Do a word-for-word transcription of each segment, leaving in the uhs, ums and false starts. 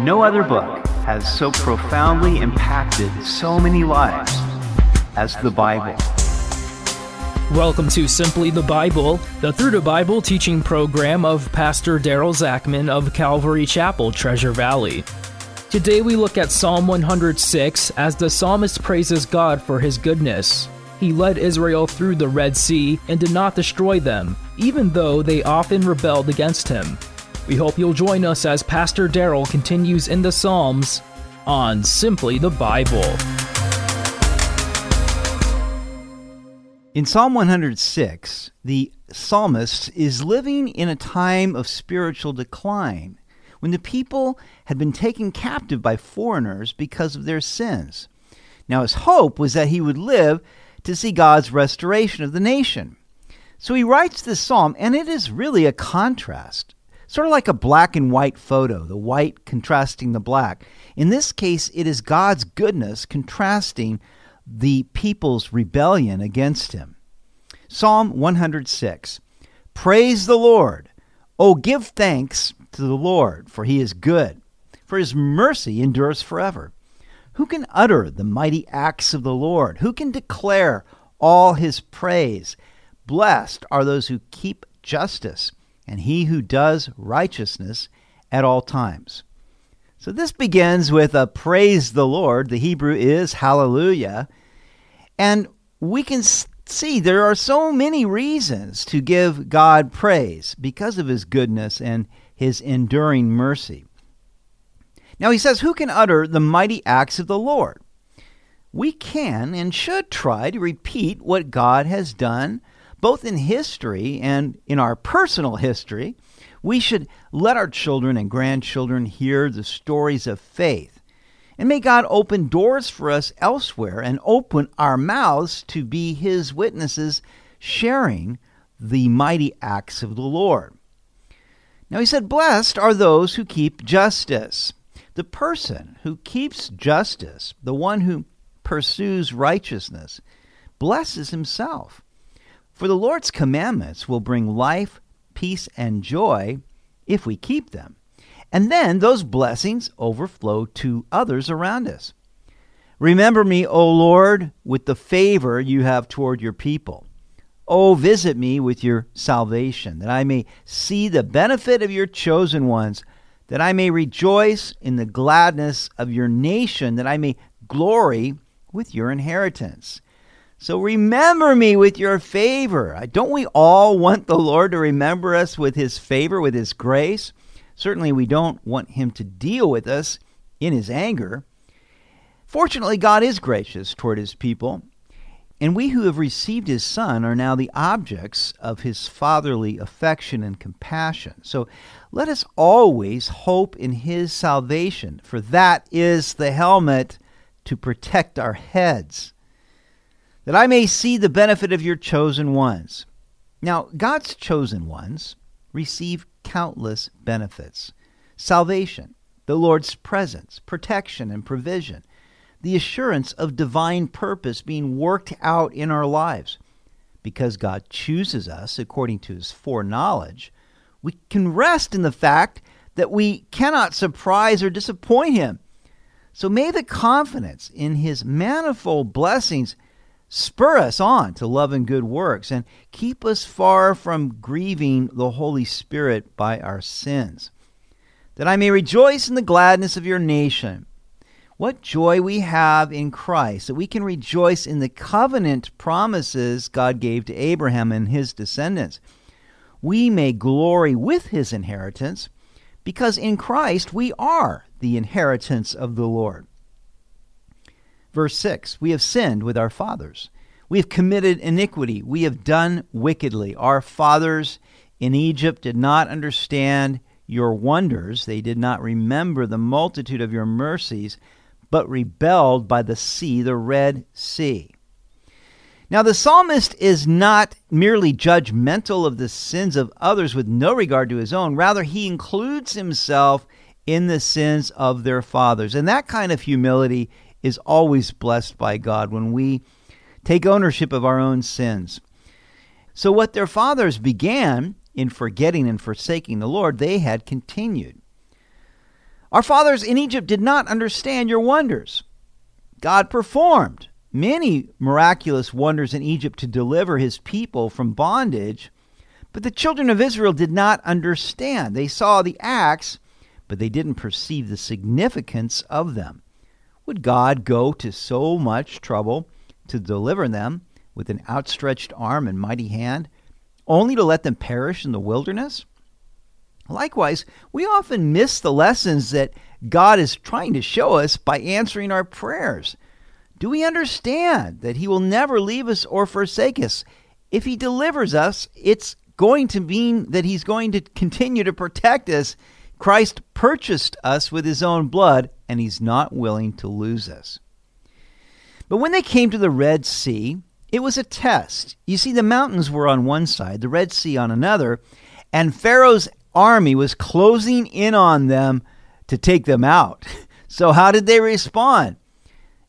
No other book has so profoundly impacted so many lives as the Bible. Welcome to Simply the Bible, the Through the Bible teaching program of Pastor Daryl Zachman of Calvary Chapel, Treasure Valley. Today we look at Psalm one hundred six as the psalmist praises God for his goodness. He led Israel through the Red Sea and did not destroy them, even though they often rebelled against him. We hope you'll join us as Pastor Daryl continues in the Psalms on Simply the Bible. In Psalm one hundred six, the psalmist is living in a time of spiritual decline, when the people had been taken captive by foreigners because of their sins. Now his hope was that he would live to see God's restoration of the nation. So he writes this psalm, and it is really a contrast, sort of like a black and white photo, the white contrasting the black. In this case, it is God's goodness contrasting the people's rebellion against him. Psalm one hundred six, praise the Lord. Oh, give thanks to the Lord, for he is good, for his mercy endures forever. Who can utter the mighty acts of the Lord? Who can declare all his praise? Blessed are those who keep justice, and he who does righteousness at all times. So this begins with a praise the Lord. The Hebrew is hallelujah. And we can see there are so many reasons to give God praise because of his goodness and his enduring mercy. Now he says, who can utter the mighty acts of the Lord? We can and should try to repeat what God has done, both in history and in our personal history. We should let our children and grandchildren hear the stories of faith. And may God open doors for us elsewhere and open our mouths to be his witnesses, sharing the mighty acts of the Lord. Now he said, blessed are those who keep justice. The person who keeps justice, the one who pursues righteousness, blesses himself. For the Lord's commandments will bring life, peace, and joy if we keep them. And then those blessings overflow to others around us. Remember me, O Lord, with the favor you have toward your people. O visit me with your salvation, that I may see the benefit of your chosen ones, that I may rejoice in the gladness of your nation, that I may glory with your inheritance. So remember me with your favor. Don't we all want the Lord to remember us with his favor, with his grace? Certainly we don't want him to deal with us in his anger. Fortunately, God is gracious toward his people, and we who have received his Son are now the objects of his fatherly affection and compassion. So let us always hope in his salvation, for that is the helmet to protect our heads, that I may see the benefit of your chosen ones. Now, God's chosen ones receive countless benefits: salvation, the Lord's presence, protection and provision, the assurance of divine purpose being worked out in our lives. Because God chooses us according to his foreknowledge, we can rest in the fact that we cannot surprise or disappoint him. So may the confidence in his manifold blessings spur us on to love and good works, and keep us far from grieving the Holy Spirit by our sins, that I may rejoice in the gladness of your nation. What joy we have in Christ, that we can rejoice in the covenant promises God gave to Abraham and his descendants. We may glory with his inheritance, because in Christ we are the inheritance of the Lord. Verse six, we have sinned with our fathers. We have committed iniquity. We have done wickedly. Our fathers in Egypt did not understand your wonders. They did not remember the multitude of your mercies, but rebelled by the sea, the Red Sea. Now the psalmist is not merely judgmental of the sins of others with no regard to his own. Rather, he includes himself in the sins of their fathers. And that kind of humility is always blessed by God when we take ownership of our own sins. So what their fathers began in forgetting and forsaking the Lord, they had continued. Our fathers in Egypt did not understand your wonders. God performed many miraculous wonders in Egypt to deliver his people from bondage, but the children of Israel did not understand. They saw the acts, but they didn't perceive the significance of them. Would God go to so much trouble to deliver them with an outstretched arm and mighty hand, only to let them perish in the wilderness? Likewise, we often miss the lessons that God is trying to show us by answering our prayers. Do we understand that he will never leave us or forsake us? If he delivers us, it's going to mean that he's going to continue to protect us. Christ purchased us with his own blood, and he's not willing to lose us. But when they came to the Red Sea, it was a test. You see, the mountains were on one side, the Red Sea on another, and Pharaoh's army was closing in on them to take them out. So how did they respond?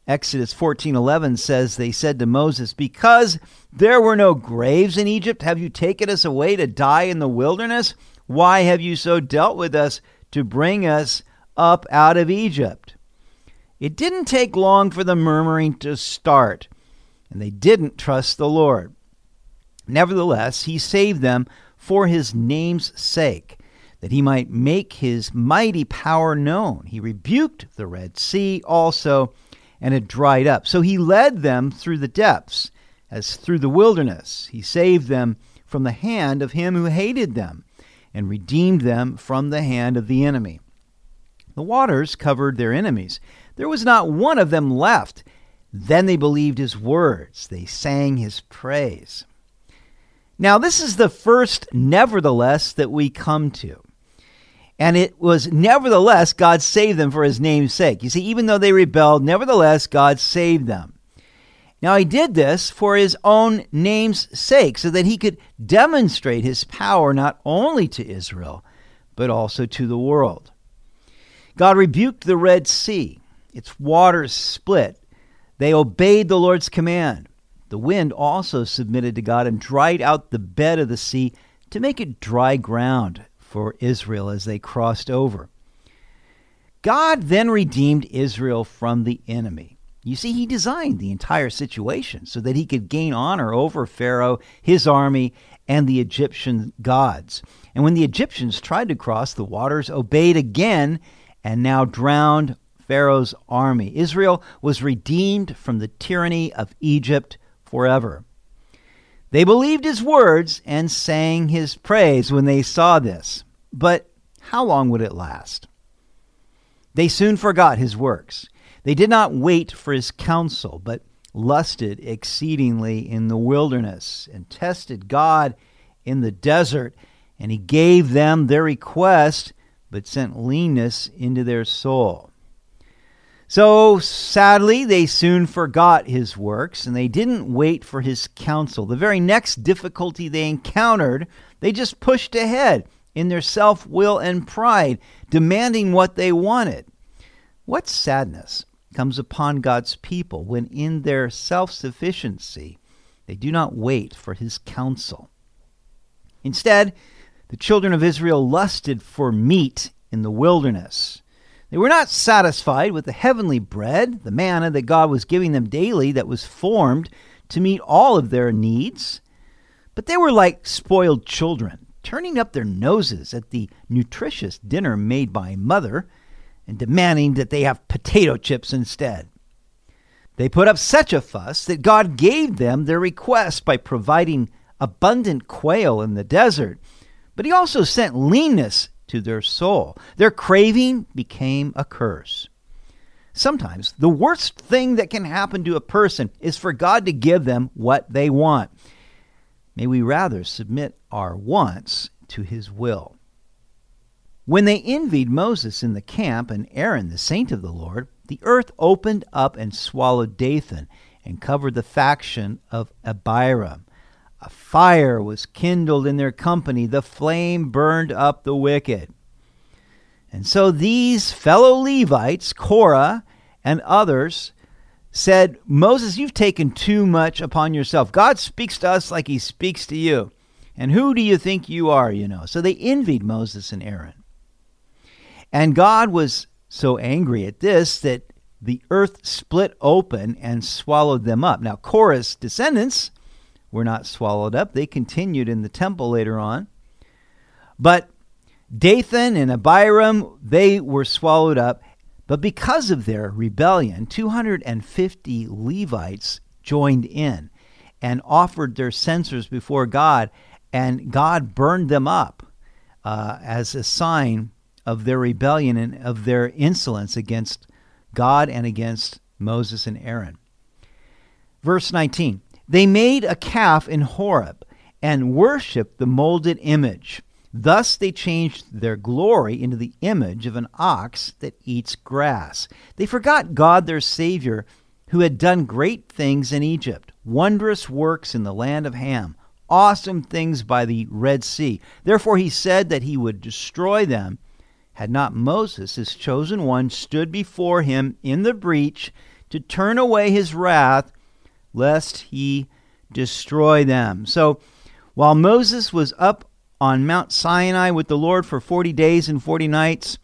Exodus fourteen eleven says, they said to Moses, because there were no graves in Egypt, have you taken us away to die in the wilderness? Why have you so dealt with us to bring us up out of Egypt? It didn't take long for the murmuring to start, and they didn't trust the Lord. Nevertheless, he saved them for his name's sake, that he might make his mighty power known. He rebuked the Red Sea also, and it dried up. So he led them through the depths, as through the wilderness. He saved them from the hand of him who hated them, and redeemed them from the hand of the enemy. The waters covered their enemies. There was not one of them left. Then they believed his words. They sang his praise. Now, this is the first nevertheless that we come to. And it was nevertheless God saved them for his name's sake. You see, even though they rebelled, nevertheless God saved them. Now, he did this for his own name's sake, so that he could demonstrate his power not only to Israel, but also to the world. God rebuked the Red Sea. Its waters split. They obeyed the Lord's command. The wind also submitted to God and dried out the bed of the sea to make it dry ground for Israel as they crossed over. God then redeemed Israel from the enemy. You see, he designed the entire situation so that he could gain honor over Pharaoh, his army, and the Egyptian gods. And when the Egyptians tried to cross, the waters obeyed again and now drowned Pharaoh's army. Israel was redeemed from the tyranny of Egypt forever. They believed his words and sang his praise when they saw this. But how long would it last? They soon forgot his works. They did not wait for his counsel, but lusted exceedingly in the wilderness and tested God in the desert. And he gave them their request, but sent leanness into their soul. So sadly, they soon forgot his works, and they didn't wait for his counsel. The very next difficulty they encountered, they just pushed ahead in their self-will and pride, demanding what they wanted. What sadness comes upon God's people when in their self-sufficiency, they do not wait for his counsel. Instead, the children of Israel lusted for meat in the wilderness. They were not satisfied with the heavenly bread, the manna that God was giving them daily that was formed to meet all of their needs. But they were like spoiled children, turning up their noses at the nutritious dinner made by mother and demanding that they have potato chips instead. They put up such a fuss that God gave them their request by providing abundant quail in the desert, but he also sent leanness to their soul. Their craving became a curse. Sometimes the worst thing that can happen to a person is for God to give them what they want. May we rather submit our wants to his will. When they envied Moses in the camp and Aaron, the saint of the Lord, the earth opened up and swallowed Dathan and covered the faction of Abiram. A fire was kindled in their company. The flame burned up the wicked. And so these fellow Levites, Korah and others, said, Moses, you've taken too much upon yourself. God speaks to us like he speaks to you. And who do you think you are, you know? So they envied Moses and Aaron. And God was so angry at this that the earth split open and swallowed them up. Now, Korah's descendants were not swallowed up. They continued in the temple later on. But Dathan and Abiram, they were swallowed up. But because of their rebellion, two hundred fifty Levites joined in and offered their censers before God, and God burned them up uh, as a sign of their rebellion and of their insolence against God and against Moses and Aaron. Verse nineteen, they made a calf in Horeb and worshipped the molded image. Thus they changed their glory into the image of an ox that eats grass. They forgot God their Savior, who had done great things in Egypt, wondrous works in the land of Ham, awesome things by the Red Sea. Therefore he said that he would destroy them, had not Moses, his chosen one, stood before him in the breach to turn away his wrath, lest he destroy them. So while Moses was up on Mount Sinai with the Lord for forty days and forty nights,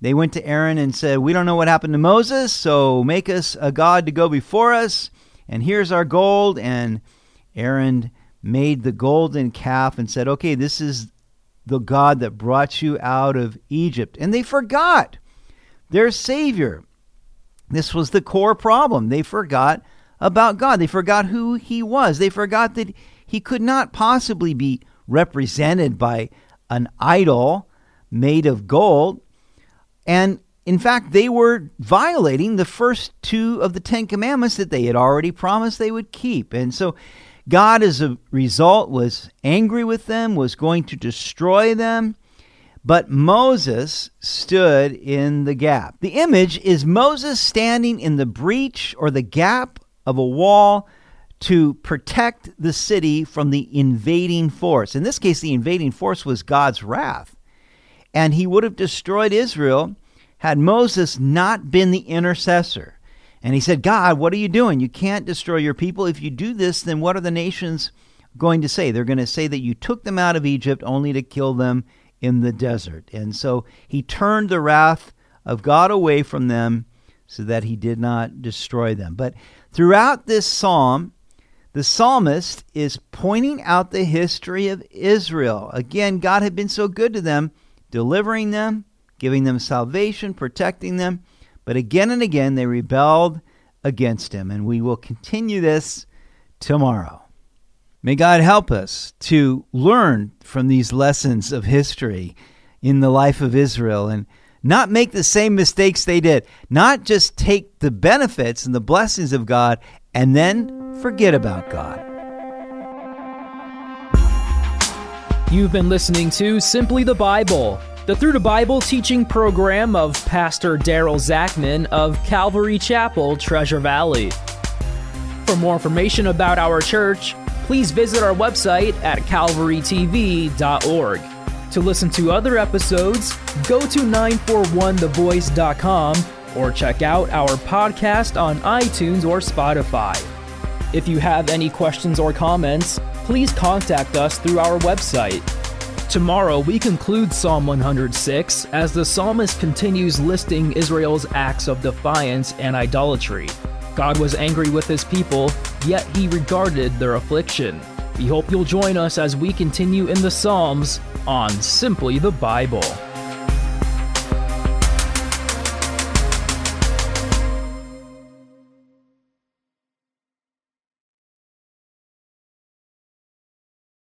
they went to Aaron and said, "We don't know what happened to Moses, so make us a god to go before us, and here's our gold." And Aaron made the golden calf and said, "Okay, this is the God that brought you out of Egypt." And they forgot their Savior. This was the core problem. They forgot about God. They forgot who he was. They forgot that he could not possibly be represented by an idol made of gold. And in fact, they were violating the first two of the Ten Commandments that they had already promised they would keep. And so God, as a result, was angry with them, was going to destroy them. But Moses stood in the gap. The image is Moses standing in the breach or the gap of a wall to protect the city from the invading force. In this case, the invading force was God's wrath. And he would have destroyed Israel had Moses not been the intercessor. And he said, "God, what are you doing? You can't destroy your people. If you do this, then what are the nations going to say? They're going to say that you took them out of Egypt only to kill them in the desert." And so he turned the wrath of God away from them so that he did not destroy them. But throughout this psalm, the psalmist is pointing out the history of Israel. Again, God had been so good to them, delivering them, giving them salvation, protecting them. But again and again, they rebelled against him. And we will continue this tomorrow. May God help us to learn from these lessons of history in the life of Israel and not make the same mistakes they did. Not just take the benefits and the blessings of God and then forget about God. You've been listening to Simply the Bible, the Through the Bible teaching program of Pastor Daryl Zachman of Calvary Chapel, Treasure Valley. For more information about our church, please visit our website at calvary t v dot org. To listen to other episodes, go to nine four one the voice dot com or check out our podcast on iTunes or Spotify. If you have any questions or comments, please contact us through our website. Tomorrow, we conclude Psalm one hundred six as the psalmist continues listing Israel's acts of defiance and idolatry. God was angry with his people, yet he regarded their affliction. We hope you'll join us as we continue in the Psalms on Simply the Bible.